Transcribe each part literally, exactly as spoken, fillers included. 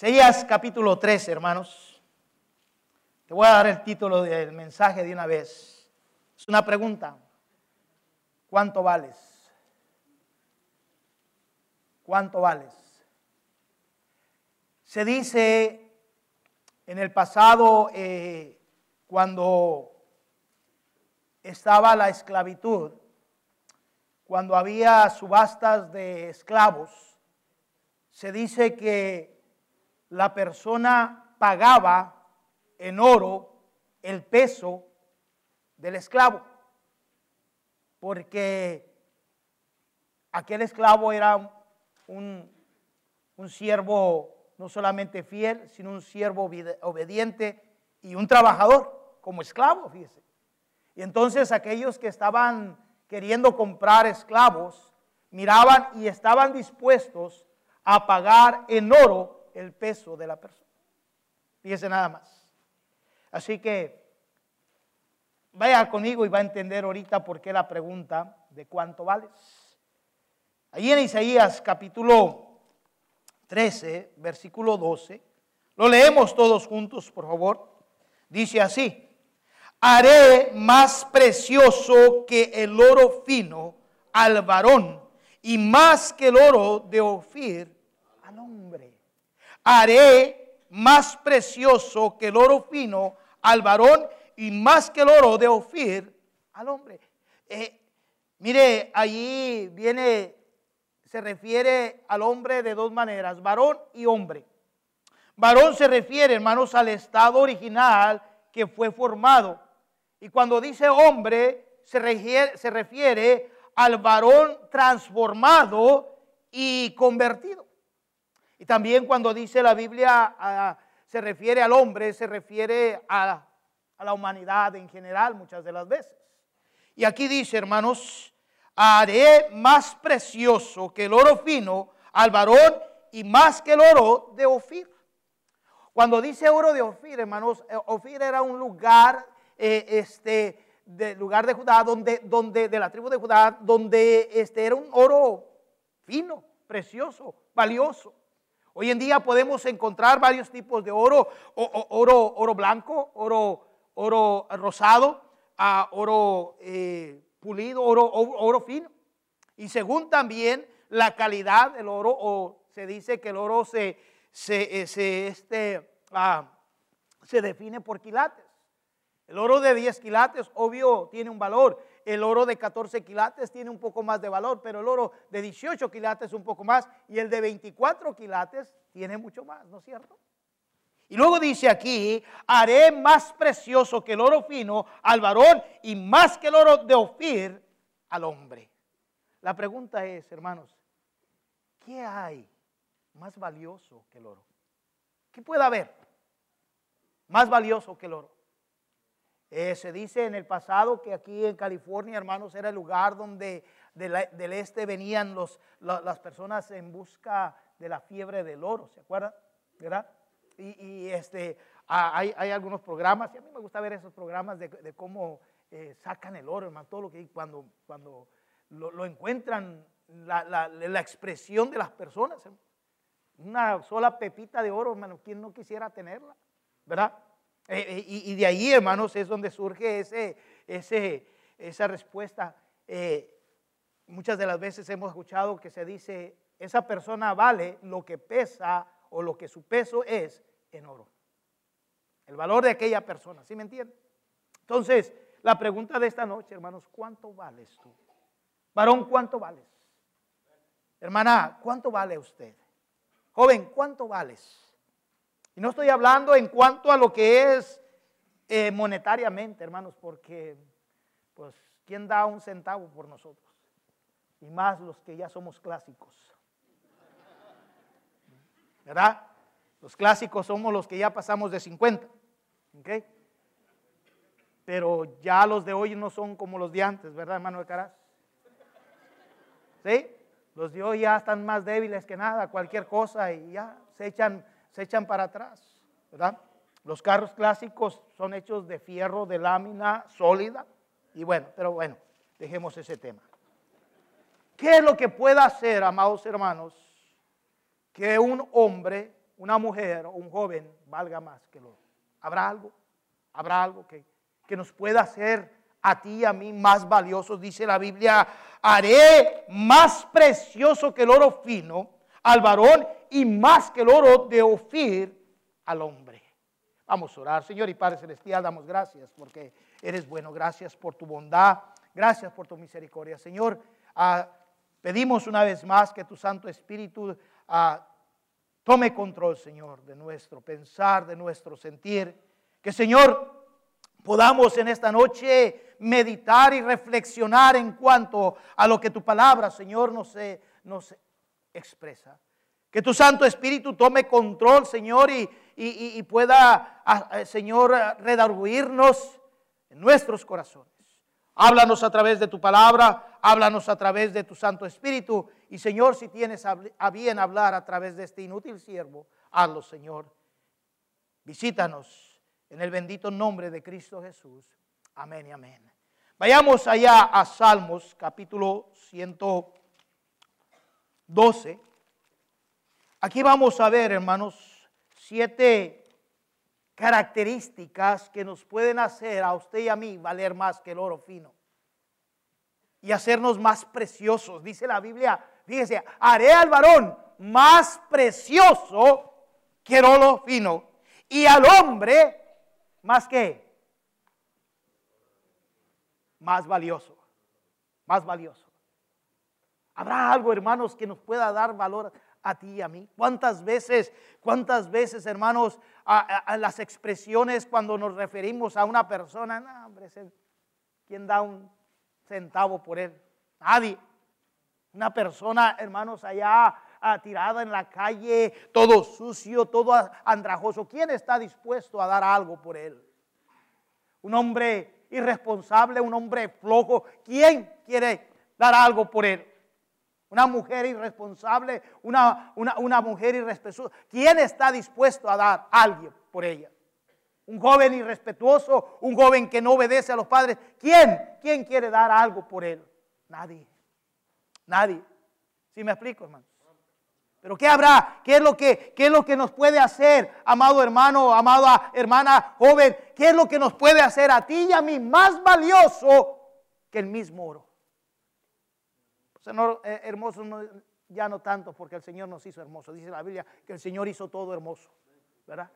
Isaías capítulo tres, hermanos. Te voy a dar el título del mensaje de una vez. Es una pregunta. ¿Cuánto vales? ¿Cuánto vales? Se dice en el pasado, eh, cuando estaba la esclavitud, cuando había subastas de esclavos, se dice que la persona pagaba en oro el peso del esclavo, porque aquel esclavo era un, un siervo no solamente fiel, sino un siervo obediente y un trabajador como esclavo, fíjese. Y entonces aquellos que estaban queriendo comprar esclavos, miraban y estaban dispuestos a pagar en oro el peso de la persona. Fíjese nada más. Así que vaya conmigo y va a entender ahorita por qué la pregunta de cuánto vales. Allí en Isaías capítulo trece, versículo doce, lo leemos todos juntos, por favor. Dice así: haré más precioso que el oro fino al varón, y más que el oro de Ofir al hombre. Haré más precioso que el oro fino al varón, y más que el oro de Ofir al hombre. Eh, mire, allí viene... se refiere al hombre de dos maneras, varón y hombre. Varón se refiere, hermanos, al estado original que fue formado. Y cuando dice hombre, se refiere, se refiere al varón transformado y convertido. Y también cuando dice la Biblia, a, se refiere al hombre, se refiere a, a la humanidad en general muchas de las veces. Y aquí dice, hermanos, haré más precioso que el oro fino al varón y más que el oro de Ofir. Cuando dice oro de Ofir, hermanos, Ofir era un lugar, eh, este, de, lugar de Judá, donde, donde, de la tribu de Judá, donde este, era un oro fino, precioso, valioso. Hoy en día podemos encontrar varios tipos de oro, o, o, oro, oro blanco, oro, oro rosado, a oro... Eh, pulido, oro, oro, oro fino. Y según también la calidad del oro, o se dice que el oro se, se, se, este, ah, se define por quilates. El oro de diez quilates, obvio, tiene un valor. El oro de catorce quilates tiene un poco más de valor, pero el oro de dieciocho quilates un poco más, y el de veinticuatro quilates tiene mucho más, ¿no es cierto? Y luego dice aquí, haré más precioso que el oro fino al varón y más que el oro de Ofir al hombre. La pregunta es, hermanos, ¿qué hay más valioso que el oro? ¿Qué puede haber más valioso que el oro? Eh, se dice en el pasado que aquí en California, hermanos, era el lugar donde de la, del este venían los, la, las personas en busca de la fiebre del oro, ¿se acuerdan? ¿Verdad? Y, y este, hay, hay algunos programas, y a mí me gusta ver esos programas de, de cómo eh, sacan el oro, hermano, todo lo que cuando, cuando lo, lo encuentran, la, la, la expresión de las personas, hermano. Una sola pepita de oro, hermano, ¿quién no quisiera tenerla? ¿Verdad? Eh, eh, y, y de ahí, hermanos, es donde surge ese, ese, esa respuesta. Eh, muchas de las veces hemos escuchado que se dice, esa persona vale lo que pesa o lo que su peso es en oro, el valor de aquella persona, ¿sí me entiende? Entonces, la pregunta de esta noche, hermanos, ¿cuánto vales tú? Varón, ¿cuánto vales? Hermana, ¿cuánto vale usted? Joven, ¿cuánto vales? Y no estoy hablando en cuanto a lo que es eh, monetariamente, hermanos, porque, pues, ¿quién da un centavo por nosotros? Y más los que ya somos clásicos, ¿verdad? Los clásicos somos los que ya pasamos de cincuenta, ¿ok? Pero ya los de hoy no son como los de antes, ¿verdad, hermano de Caraz? ¿Sí? Los de hoy ya están más débiles que nada, cualquier cosa, y ya se echan, se echan para atrás, ¿verdad? Los carros clásicos son hechos de fierro, de lámina sólida, y bueno, pero bueno, dejemos ese tema. ¿Qué es lo que puede hacer, amados hermanos, que un hombre, una mujer o un joven valga más que el oro. ¿Habrá algo? ¿Habrá algo que, que nos pueda hacer a ti y a mí más valiosos? Dice la Biblia, haré más precioso que el oro fino al varón y más que el oro de Ofir al hombre. Vamos a orar. Señor y Padre Celestial, damos gracias porque eres bueno. Gracias por tu bondad. Gracias por tu misericordia. Señor, ah, pedimos una vez más que tu Santo Espíritu ah, tome control, Señor, de nuestro pensar, de nuestro sentir. Que, Señor, podamos en esta noche meditar y reflexionar en cuanto a lo que tu palabra, Señor, nos, nos expresa. Que tu Santo Espíritu tome control, Señor, y, y, y pueda, Señor, redarguirnos en nuestros corazones. Háblanos a través de tu palabra, háblanos a través de tu Santo Espíritu. Y, Señor, si tienes a bien hablar a través de este inútil siervo, hazlo, Señor. Visítanos. En el bendito nombre de Cristo Jesús. Amén y amén. Vayamos allá a Salmos capítulo ciento doce. Aquí vamos a ver, hermanos, siete características que nos pueden hacer a usted y a mí valer más que el oro fino. Y hacernos más preciosos. Dice la Biblia, fíjese, haré al varón más precioso que el oro fino. Y al hombre... ¿Más qué? Más valioso, más valioso. ¿Habrá algo, hermanos, que nos pueda dar valor a ti y a mí? ¿Cuántas veces, cuántas veces, hermanos, a, a, a las expresiones cuando nos referimos a una persona? No, hombre, ¿quién da un centavo por él? Nadie. Una persona, hermanos, allá tirada en la calle, todo sucio, todo andrajoso. ¿Quién está dispuesto a dar algo por él? Un hombre irresponsable, un hombre flojo. ¿Quién quiere dar algo por él? Una mujer irresponsable, una, una, una mujer irrespetuosa. ¿Quién está dispuesto a dar a alguien por ella? Un joven irrespetuoso, un joven que no obedece a los padres. ¿Quién? ¿Quién quiere dar algo por él? Nadie. Nadie. ¿Sí me explico, hermano? Pero ¿qué habrá? ¿Qué es lo que, qué es lo que nos puede hacer, amado hermano, amada hermana, joven? ¿Qué es lo que nos puede hacer a ti y a mí más valioso que el mismo oro? Pues, no, eh, hermoso no, ya no tanto, porque el Señor nos hizo hermoso. Dice la Biblia que el Señor hizo todo hermoso, ¿verdad?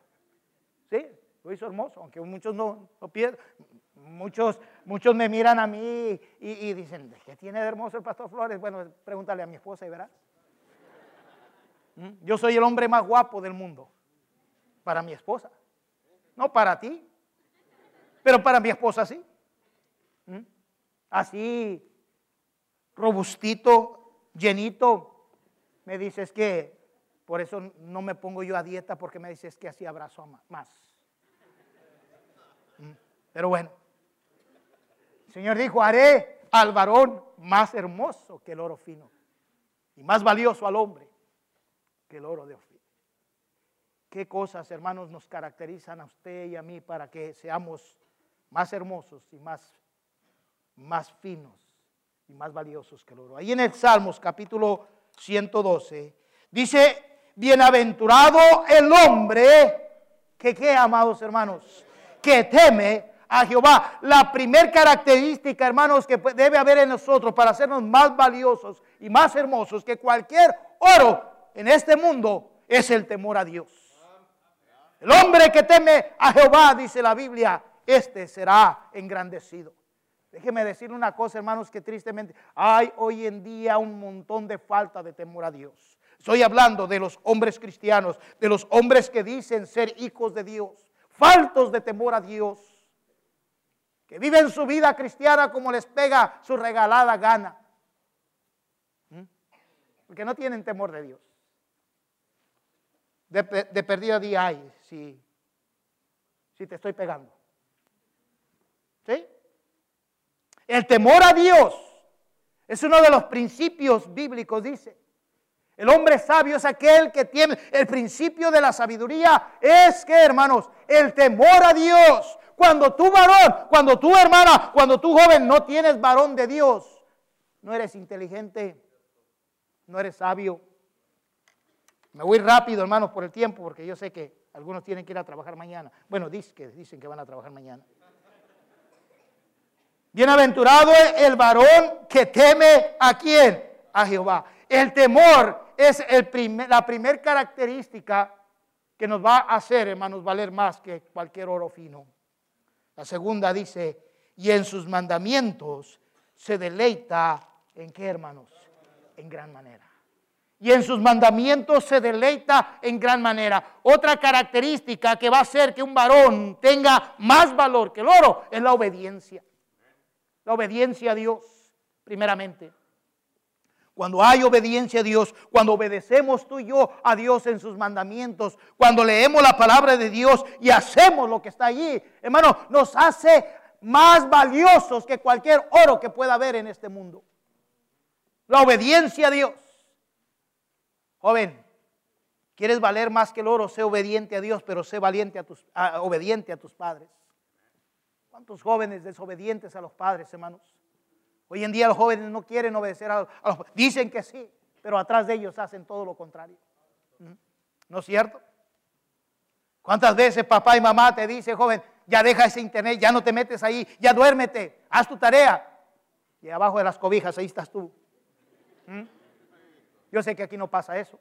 Sí, lo hizo hermoso, aunque muchos no, no pierden. Muchos, muchos me miran a mí y, y dicen, ¿qué tiene de hermoso el pastor Flores? Bueno, pregúntale a mi esposa y verás. Yo soy el hombre más guapo del mundo, para mi esposa, no para ti, pero para mi esposa sí, así robustito, llenito. Me dices que, por eso no me pongo yo a dieta, porque me dices que así abrazo más, pero bueno, el Señor dijo, haré al varón más hermoso que el oro fino y más valioso al hombre que el oro de Ofir. ¿Qué cosas, hermanos, nos caracterizan a usted y a mí para que seamos más hermosos y más, más finos y más valiosos que el oro? Ahí en el Salmos capítulo ciento doce dice, bienaventurado el hombre que, ¿qué, amados hermanos? Que teme a Jehová. La primera característica, hermanos, que debe haber en nosotros para hacernos más valiosos y más hermosos que cualquier oro en este mundo es el temor a Dios. El hombre que teme a Jehová, dice la Biblia, este será engrandecido. Déjeme decirle una cosa, hermanos, que tristemente hay hoy en día un montón de falta de temor a Dios. Estoy hablando de los hombres cristianos, de los hombres que dicen ser hijos de Dios, faltos de temor a Dios, que viven su vida cristiana como les pega su regalada gana, ¿Mm? porque no tienen temor de Dios. De, de perdida día hay, si, si te estoy pegando. ¿Sí? El temor a Dios es uno de los principios bíblicos, dice. El hombre sabio es aquel que tiene el principio de la sabiduría. Es que, hermanos, el temor a Dios. Cuando tú varón, cuando tú hermana, cuando tú joven no tienes varón de Dios, no eres inteligente, no eres sabio. Me voy rápido, hermanos, por el tiempo, porque yo sé que algunos tienen que ir a trabajar mañana. Bueno, dicen que van a trabajar mañana. Bienaventurado el varón que teme a quién, a Jehová. El temor es el primer, la primera característica que nos va a hacer, hermanos, valer más que cualquier oro fino. La segunda dice, y en sus mandamientos se deleita, ¿en qué, hermanos? En gran manera. Y en sus mandamientos se deleita en gran manera. Otra característica que va a hacer que un varón tenga más valor que el oro es la obediencia. La obediencia a Dios, primeramente. Cuando hay obediencia a Dios, cuando obedecemos tú y yo a Dios en sus mandamientos, cuando leemos la palabra de Dios y hacemos lo que está allí, hermano, nos hace más valiosos que cualquier oro que pueda haber en este mundo. La obediencia a Dios. Joven, ¿quieres valer más que el oro? Sé obediente a Dios, pero sé valiente a tus, a, obediente a tus padres. ¿Cuántos jóvenes desobedientes a los padres, hermanos? Hoy en día los jóvenes no quieren obedecer a los padres. Dicen que sí, pero atrás de ellos hacen todo lo contrario. ¿No es cierto? ¿Cuántas veces papá y mamá te dicen, joven, ya deja ese internet, ya no te metes ahí, ya duérmete, haz tu tarea? Y abajo de las cobijas, ahí estás tú. ¿Mm? Yo sé que aquí no pasa eso.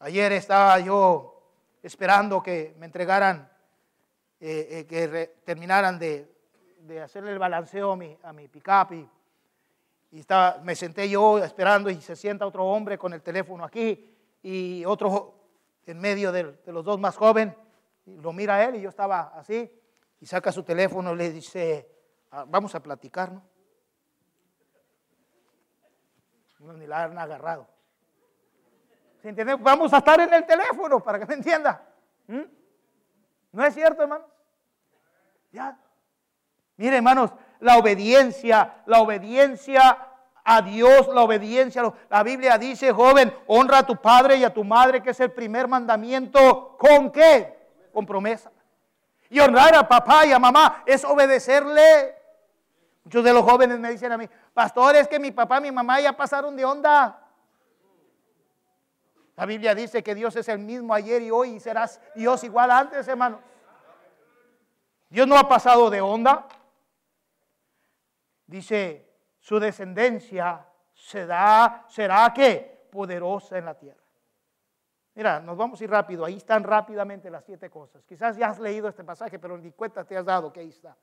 Ayer estaba yo esperando que me entregaran, eh, eh, que re, terminaran de, de hacerle el balanceo a mi, a mi pick-up. Y, y estaba, me senté yo esperando y se sienta otro hombre con el teléfono aquí y otro en medio de, de los dos más joven. Lo mira a él y yo estaba así y saca su teléfono y le dice, vamos a platicar, ¿no? No, ni la han agarrado. ¿Se entiende? Vamos a estar en el teléfono para que me entienda. ¿Mm? ¿No es cierto, hermanos? Ya. Mire, hermanos, la obediencia, la obediencia a Dios, la obediencia. La Biblia dice, joven, honra a tu padre y a tu madre, que es el primer mandamiento. ¿Con qué? Con promesa. Y honrar a papá y a mamá es obedecerle. Muchos de los jóvenes me dicen a mí, pastor, es que mi papá y mi mamá ya pasaron de onda. La Biblia dice que Dios es el mismo ayer y hoy y serás Dios igual antes, hermano. Dios no ha pasado de onda. Dice, su descendencia será, será ¿qué? Poderosa en la tierra. Mira, nos vamos a ir rápido. Ahí están rápidamente las siete cosas. Quizás ya has leído este pasaje, pero ni cuenta te has dado que ahí está.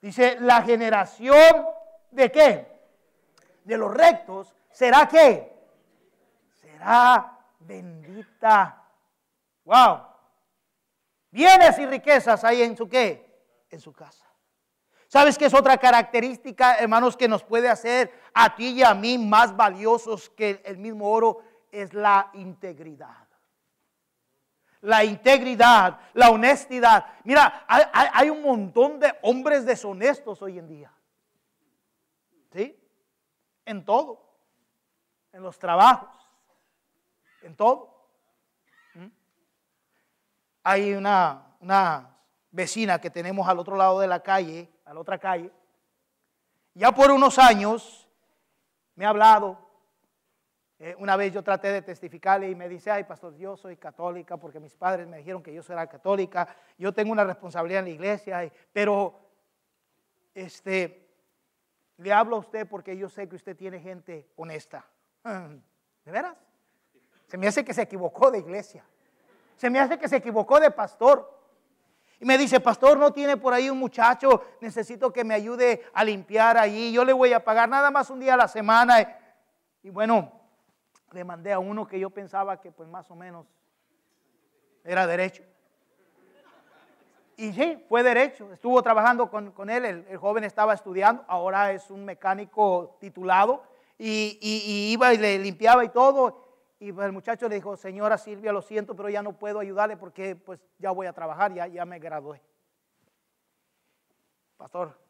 Dice, la generación de qué? De los rectos, ¿será qué? Será bendita. ¡Wow! Bienes y riquezas hay en su qué? En su casa. ¿Sabes qué es otra característica, hermanos, que nos puede hacer a ti y a mí más valiosos que el mismo oro? Es la integridad. La integridad, la honestidad. Mira, hay, hay, hay un montón de hombres deshonestos hoy en día. ¿Sí? En todo. En los trabajos. En todo. ¿Mm? Hay una, una vecina que tenemos al otro lado de la calle, a la otra calle. Ya por unos años me ha hablado. Eh, una vez yo traté de testificarle y me dice, ay pastor, yo soy católica porque mis padres me dijeron que yo era católica, yo tengo una responsabilidad en la iglesia, y, pero este, le hablo a usted porque yo sé que usted tiene gente honesta. ¿De veras? Se me hace que se equivocó de iglesia, se me hace que se equivocó de pastor. Y me dice, pastor, ¿no tiene por ahí un muchacho? Necesito que me ayude a limpiar allí, yo le voy a pagar nada más un día a la semana. Y bueno, le mandé a uno que yo pensaba que pues más o menos era derecho. Y sí, fue derecho. Estuvo trabajando con, con él, el, el joven estaba estudiando, ahora es un mecánico titulado y, y, y iba y le limpiaba y todo. Y pues el muchacho le dijo, señora Silvia, lo siento, pero ya no puedo ayudarle porque pues ya voy a trabajar, ya, ya me gradué. Pastor,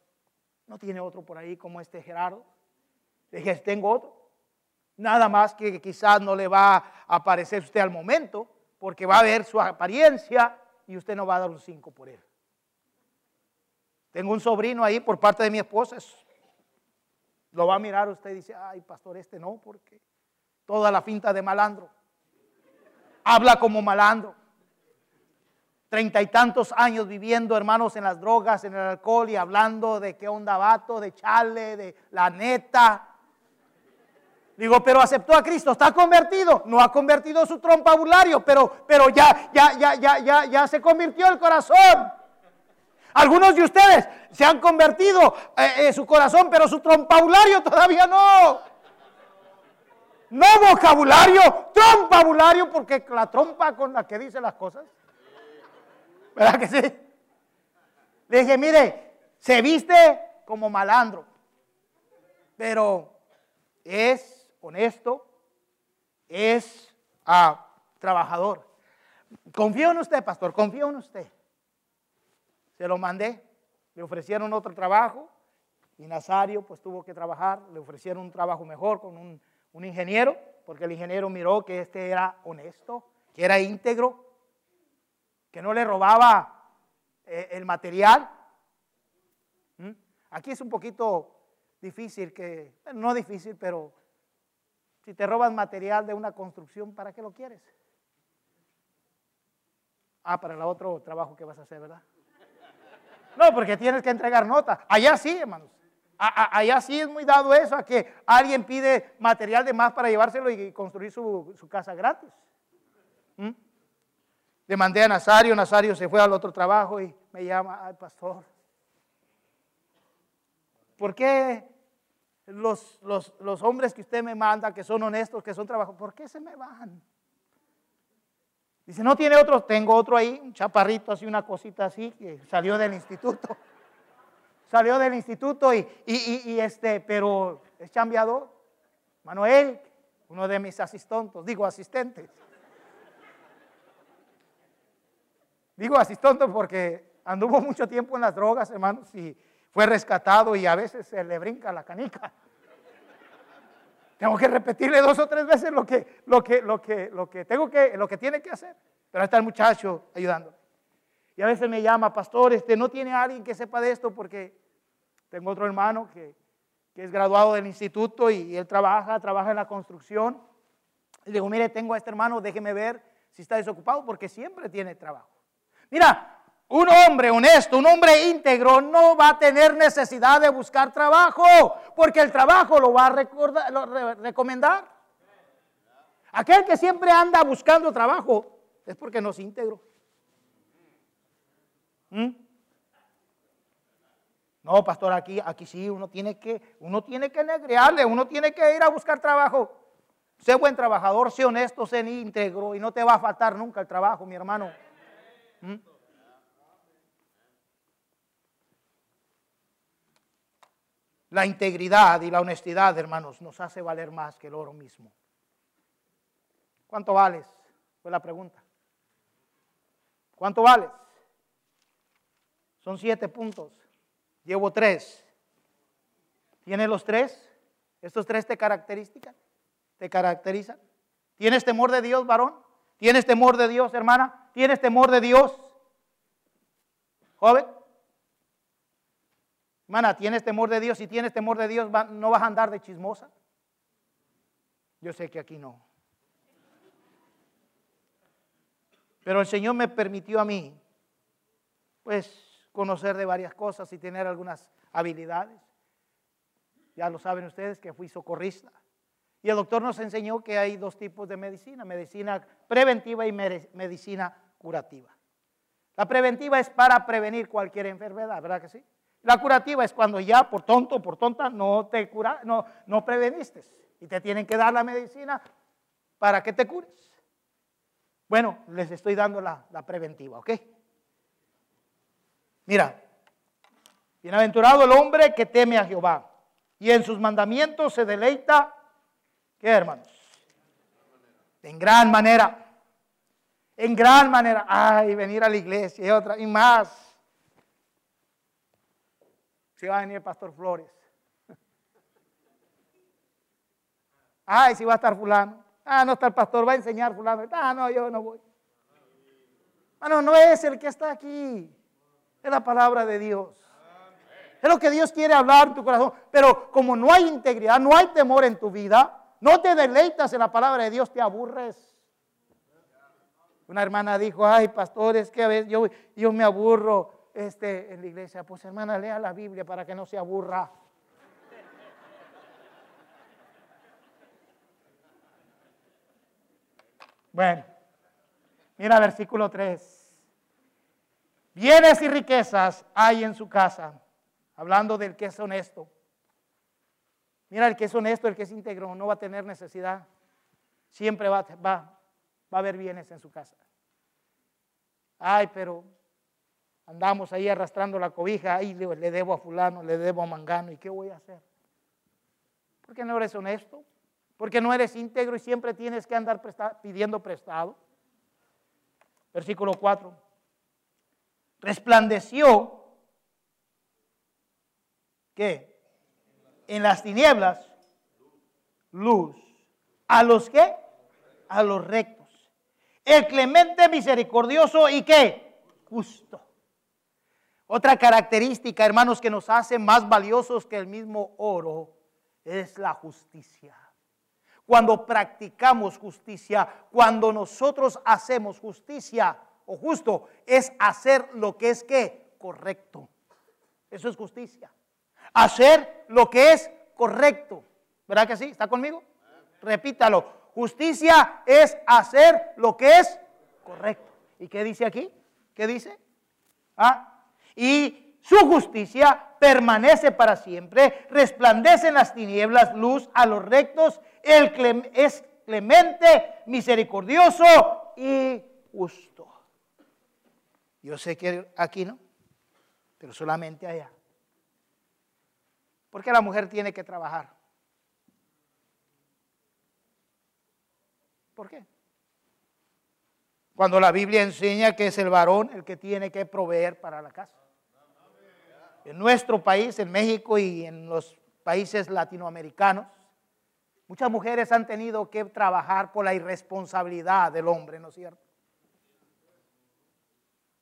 ¿no tiene otro por ahí como este Gerardo? Le dije, tengo otro. Nada más que quizás no le va a aparecer usted al momento, porque va a ver su apariencia y usted no va a dar un cinco por él. Tengo un sobrino ahí por parte de mi esposa, lo va a mirar usted y dice, ay pastor, este no, porque Toda la finta de malandro. Habla como malandro. Treinta y tantos años viviendo, hermanos, en las drogas, en el alcohol y hablando de qué onda vato, de chale, de la neta. Digo, pero aceptó a Cristo, está convertido, no ha convertido su trompa burlario, pero, pero ya, ya, ya, ya, ya, ya se convirtió el corazón. Algunos de ustedes se han convertido eh, eh, su corazón, pero su trompabulario todavía no. No vocabulario, trompabulario, porque la trompa con la que dice las cosas. ¿Verdad que sí? Le dije, mire, se viste como malandro, pero es honesto, es ah, trabajador. Confío en usted, pastor, confío en usted. Se lo mandé, le ofrecieron otro trabajo y Nazario pues tuvo que trabajar, le ofrecieron un trabajo mejor con un, un ingeniero, porque el ingeniero miró que este era honesto, que era íntegro, que no le robaba eh, el material. ¿Mm? Aquí es un poquito difícil, que no difícil, pero si te robas material de una construcción, ¿para qué lo quieres? Ah, para el otro trabajo que vas a hacer, ¿verdad? No, porque tienes que entregar notas. Allá sí, hermanos. A, a, allá sí es muy dado eso, a que alguien pide material de más para llevárselo y construir su, su casa gratis. ¿Mm? Le mandé a Nazario, Nazario se fue al otro trabajo y me llama, ay, pastor, ¿por qué los, los, los hombres que usted me manda, que son honestos, que son trabajadores, por qué se me van? Dice, no tiene otro, tengo otro ahí, un chaparrito así, una cosita así, que salió del instituto, salió del instituto y, y, y, y este, pero es chambeador, Manuel, uno de mis asistontos, digo asistentes, digo asistontos porque anduvo mucho tiempo en las drogas, hermanos, y fue rescatado y a veces se le brinca la canica. Tengo que repetirle dos o tres veces lo que, lo que, lo que, lo que tengo que, lo que tiene que hacer. Pero ahí está el muchacho ayudándole. Y a veces me llama, pastor, este, no tiene alguien que sepa de esto, porque tengo otro hermano que, que es graduado del instituto y, y él trabaja, trabaja en la construcción. Y digo, mire, tengo a este hermano, déjeme ver si está desocupado, porque siempre tiene trabajo. Mira, un hombre honesto, un hombre íntegro no va a tener necesidad de buscar trabajo, porque el trabajo lo va a recordar, lo re- recomendar. Aquel que siempre anda buscando trabajo es porque no es íntegro. ¿Mm? No, pastor, aquí, aquí sí, uno tiene que, uno tiene que negrearle, uno tiene que ir a buscar trabajo. Sé buen trabajador, sé honesto, sé íntegro y no te va a faltar nunca el trabajo, mi hermano. ¿Mm? La integridad y la honestidad, hermanos, nos hace valer más que el oro mismo. ¿Cuánto vales? Fue la pregunta. ¿Cuánto vales? Son siete puntos. Llevo tres. ¿Tienes los tres? ¿Estos tres te caracterizan? ¿Te caracterizan? ¿Tienes temor de Dios, varón? ¿Tienes temor de Dios, hermana? ¿Tienes temor de Dios? Joven. Hermana, ¿tienes temor de Dios? Si tienes temor de Dios, ¿no vas a andar de chismosa? Yo sé que aquí no. Pero el Señor me permitió a mí, pues, conocer de varias cosas y tener algunas habilidades. Ya lo saben ustedes que fui socorrista. Y el doctor nos enseñó que hay dos tipos de medicina, medicina preventiva y medicina curativa. La preventiva es para prevenir cualquier enfermedad, ¿verdad que sí? La curativa es cuando ya por tonto, por tonta, no te cura, no, no preveniste. Y te tienen que dar la medicina para que te cures. Bueno, les estoy dando la, la preventiva, ¿ok? Mira, bienaventurado el hombre que teme a Jehová y en sus mandamientos se deleita, ¿qué, hermanos? En gran manera, en gran manera. Ay, venir a la iglesia y otra, y más. Si va a venir el pastor Flores. Ay, si va a estar fulano. Ah, no está el pastor, va a enseñar fulano. Ah, no, yo no voy. Bueno, no es el que está aquí. Es la palabra de Dios. Es lo que Dios quiere hablar en tu corazón. Pero como no hay integridad, no hay temor en tu vida, No te deleitas en la palabra de Dios, te aburres. Una hermana dijo, ay, pastor, es que a veces yo, yo me aburro este, en la iglesia. Pues, hermana, lea la Biblia para que no se aburra. Bueno, mira versículo tres. Bienes y riquezas hay en su casa. Hablando del que es honesto. Mira, el que es honesto, el que es íntegro, no va a tener necesidad. Siempre va, va, va a haber bienes en su casa. Ay, pero andamos ahí arrastrando la cobija. Ay, le, le debo a fulano, le debo a mangano. ¿Y qué voy a hacer? Porque no eres honesto. Porque no eres íntegro y siempre tienes que andar presta, pidiendo prestado. Versículo cuatro. Resplandeció. ¿Qué? En las tinieblas, luz. ¿A los qué? A los rectos. El clemente, misericordioso y ¿qué? Justo. Otra característica, hermanos, que nos hace más valiosos que el mismo oro es la justicia. Cuando practicamos justicia, cuando nosotros hacemos justicia o justo, es hacer lo que es ¿qué? Correcto. Eso es justicia. Hacer lo que es correcto. ¿Verdad que sí? ¿Está conmigo? Repítalo. Justicia es hacer lo que es correcto. ¿Y qué dice aquí? ¿Qué dice? Ah. Y su justicia permanece para siempre. Resplandece en las tinieblas, luz a los rectos. Él clem- es clemente, misericordioso y justo. Yo sé que aquí no, pero solamente allá. Porque la mujer tiene que trabajar. ¿Por qué? Cuando la Biblia enseña que es el varón el que tiene que proveer para la casa. En nuestro país, en México y en los países latinoamericanos, muchas mujeres han tenido que trabajar por la irresponsabilidad del hombre, ¿no es cierto?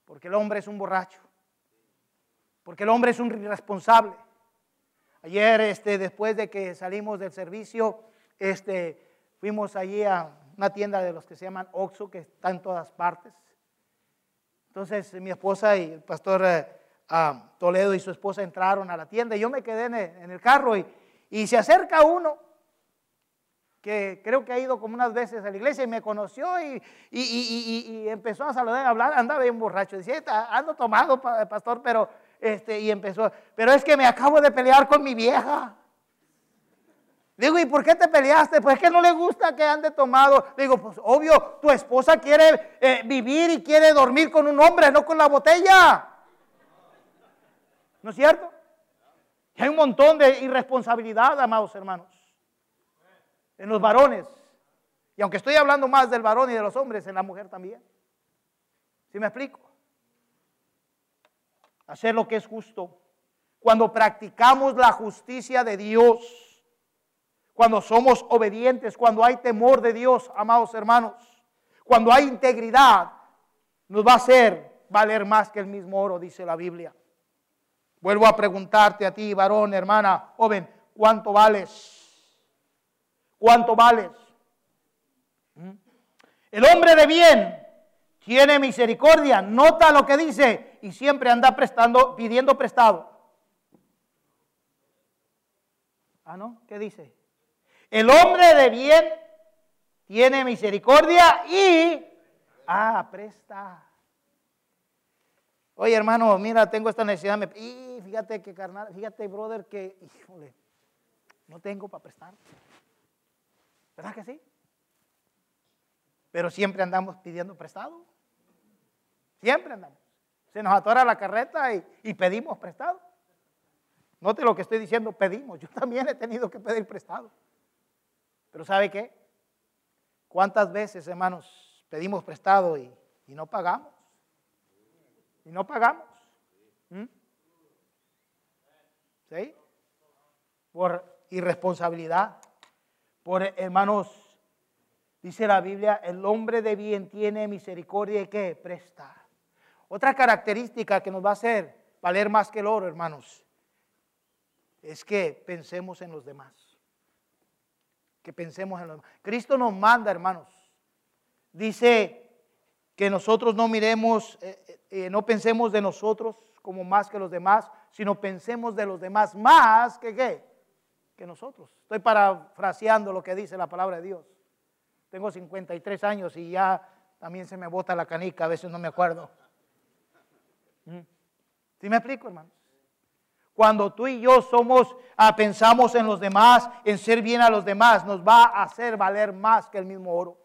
Porque el hombre es un borracho. Porque el hombre es un irresponsable. Ayer, este, después de que salimos del servicio, este, fuimos allí a una tienda de los que se llaman Oxxo, que está en todas partes. Entonces, mi esposa y el pastor eh, ah, Toledo y su esposa entraron a la tienda. Y yo me quedé en el, en el carro y, y se acerca uno, que creo que ha ido como unas veces a la iglesia y me conoció y, y, y, y, y empezó a saludar, a hablar. Andaba bien borracho. Dice, ando tomado, pastor, pero... Este, y empezó, pero es que me acabo de pelear con mi vieja. Digo, ¿y por qué te peleaste? Pues es que no le gusta que ande tomado. Digo, pues obvio, tu esposa quiere eh, vivir y quiere dormir con un hombre, no con la botella. ¿No es cierto? Y hay un montón de irresponsabilidad, amados hermanos, en los varones. Y aunque estoy hablando más del varón y de los hombres, en la mujer también. ¿Sí me explico? Hacer lo que es justo. Cuando practicamos la justicia de Dios, cuando somos obedientes, cuando hay temor de Dios, amados hermanos, cuando hay integridad, nos va a hacer valer más que el mismo oro, dice la Biblia. Vuelvo a preguntarte a ti, varón, hermana, joven, ¿cuánto vales? ¿Cuánto vales? El hombre de bien tiene misericordia. Nota lo que dice. Y siempre anda prestando, pidiendo prestado. Ah, ¿no? ¿Qué dice? El hombre de bien tiene misericordia y... Ah, presta. Oye, hermano, mira, tengo esta necesidad. Me, y fíjate que, carnal, fíjate, brother, que... Híjole, no tengo para prestar. ¿Verdad que sí? Pero siempre andamos pidiendo prestado. Siempre andamos. Se nos atora la carreta y, y pedimos prestado. Note lo que estoy diciendo, pedimos. Yo también he tenido que pedir prestado. Pero ¿sabe qué? ¿Cuántas veces, hermanos, pedimos prestado y, y no pagamos? Y no pagamos. ¿Mm? ¿Sí? Por irresponsabilidad. Por, hermanos, dice la Biblia, el hombre de bien tiene misericordia y ¿qué? Presta. Otra característica que nos va a hacer valer más que el oro, hermanos, es que pensemos en los demás. que pensemos en los demás. Cristo nos manda, hermanos. Dice que nosotros no miremos, eh, eh, no pensemos de nosotros como más que los demás, sino pensemos de los demás más que ¿qué? Que nosotros. Estoy parafraseando lo que dice la palabra de Dios. Tengo cincuenta y tres años y ya también se me bota la canica, a veces no me acuerdo. ¿Sí me explico, hermanos? Cuando tú y yo somos, ah, pensamos en los demás, en ser bien a los demás, nos va a hacer valer más que el mismo oro.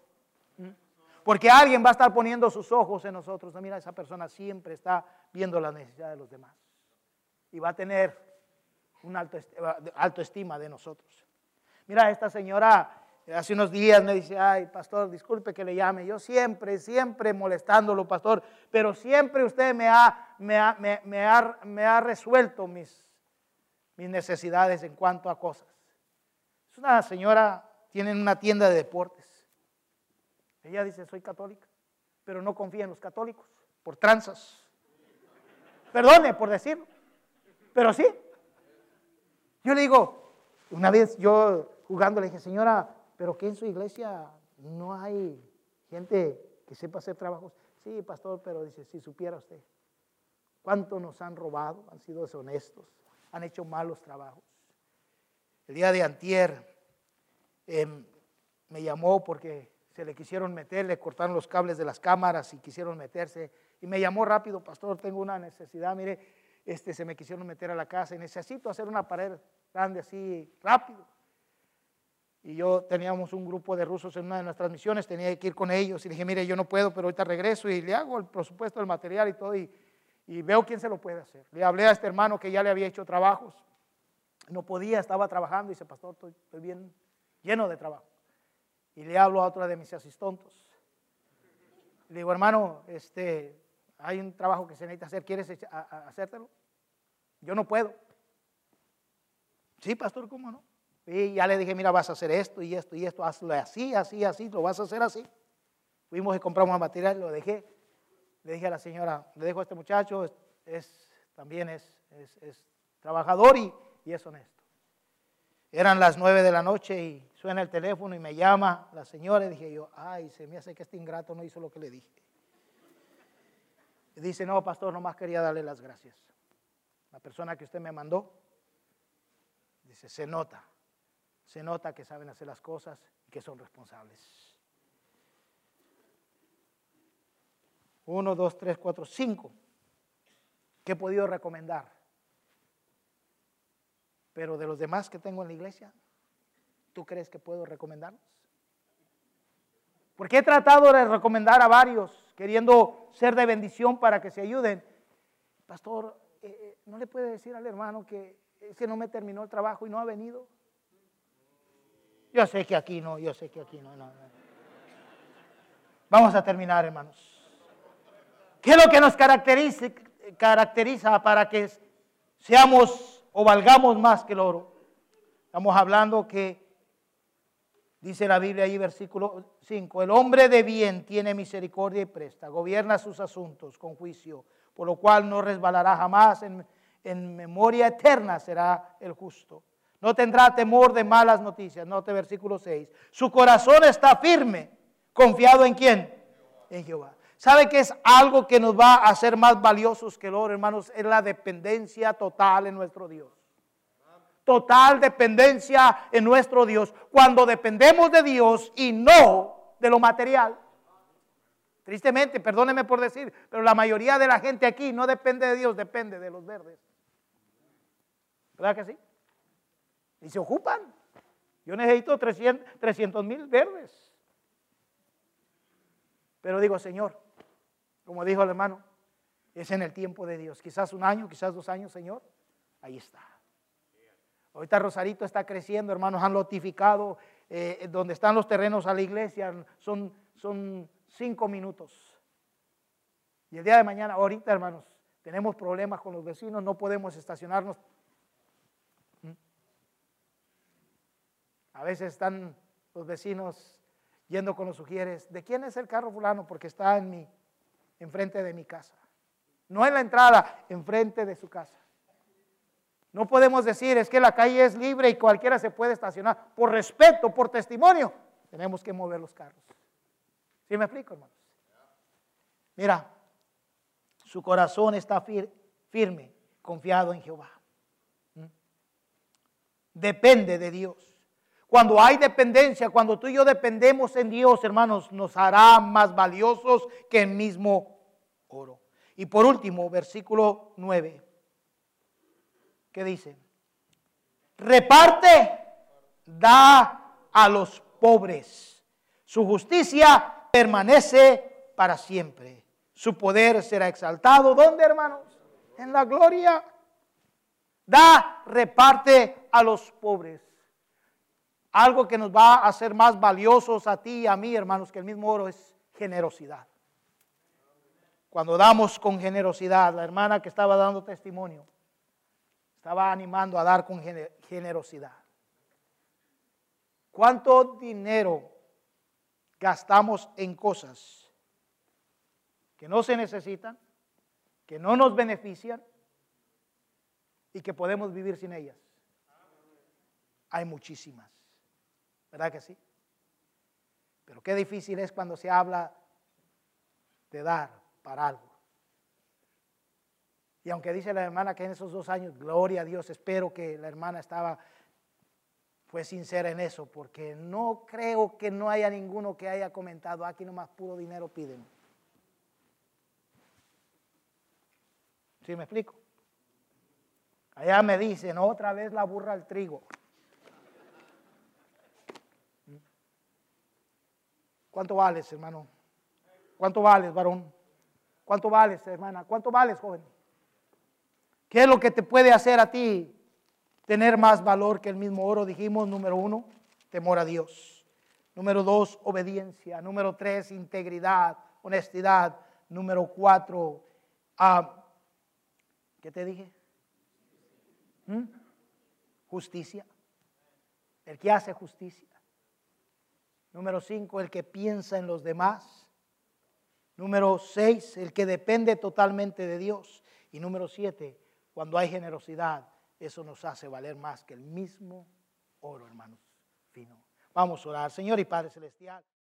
Porque alguien va a estar poniendo sus ojos en nosotros. No, mira, esa persona siempre está viendo las necesidades de los demás. Y va a tener una autoestima de nosotros. Mira, esta señora hace unos días me dice, ay, pastor, disculpe que le llame. Yo siempre, siempre molestándolo, pastor, pero siempre usted me ha, me ha, me, me ha, me ha resuelto mis, mis necesidades en cuanto a cosas. Es una señora, tiene una tienda de deportes. Ella dice, soy católica, pero no confía en los católicos, por tranzas. Perdone por decirlo, pero sí. Yo le digo, una vez yo jugando le dije, señora, pero que en su iglesia no hay gente que sepa hacer trabajos. Sí, pastor, pero dice, si supiera usted, cuánto nos han robado, han sido deshonestos, han hecho malos trabajos. El día de antier eh, me llamó porque se le quisieron meter, le cortaron los cables de las cámaras y quisieron meterse. Y me llamó rápido, pastor, tengo una necesidad, mire, este, se me quisieron meter a la casa y necesito hacer una pared grande así, rápido. Y yo teníamos un grupo de rusos en una de nuestras misiones, tenía que ir con ellos. Y dije, mire, yo no puedo, pero ahorita regreso y le hago el presupuesto, el material y todo. Y, y veo quién se lo puede hacer. Le hablé a este hermano que ya le había hecho trabajos. No podía, estaba trabajando y dice, pastor, estoy, estoy bien lleno de trabajo. Y le hablo a otra de mis asistontos. Le digo, hermano, este, hay un trabajo que se necesita hacer, ¿quieres echa, a, a, hacértelo? Yo no puedo. Sí, pastor, ¿cómo no? Y ya le dije, mira, vas a hacer esto y esto y esto, hazlo así, así, así, lo vas a hacer así. Fuimos y compramos el material, lo dejé. Le dije a la señora, le dejo a este muchacho, es, es, también es, es, es trabajador y, y es honesto. Eran las nueve de la noche y suena el teléfono y me llama la señora y dije yo, ay, se me hace que este ingrato no hizo lo que le dije. Y dice, no, pastor, nomás quería darle las gracias. La persona que usted me mandó, dice, se nota, se nota que saben hacer las cosas y que son responsables. Uno, dos, tres, cuatro, cinco. ¿Qué he podido recomendar? Pero de los demás que tengo en la iglesia, ¿tú crees que puedo recomendarlos? Porque he tratado de recomendar a varios, queriendo ser de bendición para que se ayuden. Pastor, eh, ¿no le puede decir al hermano que ese no me terminó el trabajo y no ha venido? Yo sé que aquí no, yo sé que aquí no. no, no. Vamos a terminar, hermanos. ¿Qué es lo que nos caracteriza, caracteriza para que seamos o valgamos más que el oro? Estamos hablando que, dice la Biblia ahí, versículo cinco, el hombre de bien tiene misericordia y presta, gobierna sus asuntos con juicio, por lo cual no resbalará jamás, en, en memoria eterna será el justo. No tendrá temor de malas noticias. Note versículo seis, su corazón está firme, confiado ¿en quién? En Jehová. ¿Sabe qué es algo que nos va a hacer más valiosos que el oro, hermanos? Es la dependencia total en nuestro Dios. Total dependencia en nuestro Dios. Cuando dependemos de Dios y no de lo material. Tristemente, perdónenme por decir, pero la mayoría de la gente aquí no depende de Dios, depende de los verdes. ¿Verdad que sí? Y se ocupan. Yo necesito trescientos mil verdes. Pero digo, Señor, como dijo el hermano, es en el tiempo de Dios. Quizás un año, quizás dos años, Señor, ahí está. Ahorita Rosarito está creciendo, hermanos, han notificado eh, donde están los terrenos a la iglesia, son, son cinco minutos. Y el día de mañana, ahorita, hermanos, tenemos problemas con los vecinos, no podemos estacionarnos. A veces están los vecinos yendo con los sugieres, ¿de quién es el carro fulano? Porque está en mi, enfrente de mi casa. No en la entrada, enfrente de su casa. No podemos decir, es que la calle es libre y cualquiera se puede estacionar. Por respeto, por testimonio, tenemos que mover los carros. ¿Sí me explico, hermanos? Mira, su corazón está fir- firme, confiado en Jehová. ¿Mm? Depende de Dios. Cuando hay dependencia, cuando tú y yo dependemos en Dios, hermanos, nos hará más valiosos que el mismo oro. Y por último, versículo nueve, ¿qué dice? Reparte, da a los pobres. Su justicia permanece para siempre. Su poder será exaltado. ¿Dónde, hermanos? En la gloria. Da, reparte a los pobres. Algo que nos va a hacer más valiosos a ti y a mí, hermanos, que el mismo oro, es generosidad. Cuando damos con generosidad, la hermana que estaba dando testimonio, estaba animando a dar con generosidad. ¿Cuánto dinero gastamos en cosas que no se necesitan, que no nos benefician y que podemos vivir sin ellas? Hay muchísimas. ¿Verdad que sí? Pero qué difícil es cuando se habla de dar para algo. Y aunque dice la hermana que en esos dos años, gloria a Dios, espero que la hermana estaba, fue sincera en eso, porque no creo que no haya ninguno que haya comentado, aquí nomás puro dinero piden. ¿Sí me explico? Allá me dicen, otra vez la burra al trigo. ¿Cuánto vales, hermano? ¿Cuánto vales, varón? ¿Cuánto vales, hermana? ¿Cuánto vales, joven? ¿Qué es lo que te puede hacer a ti tener más valor que el mismo oro? Dijimos, número uno, temor a Dios. Número dos, obediencia. Número tres, integridad, honestidad. Número cuatro, ah, ¿qué te dije? ¿Mm? Justicia. El que hace justicia. Número cinco, el que piensa en los demás. Número seis, el que depende totalmente de Dios. Y número siete, cuando hay generosidad, eso nos hace valer más que el mismo oro, hermanos, fino. Vamos a orar. Señor y Padre Celestial.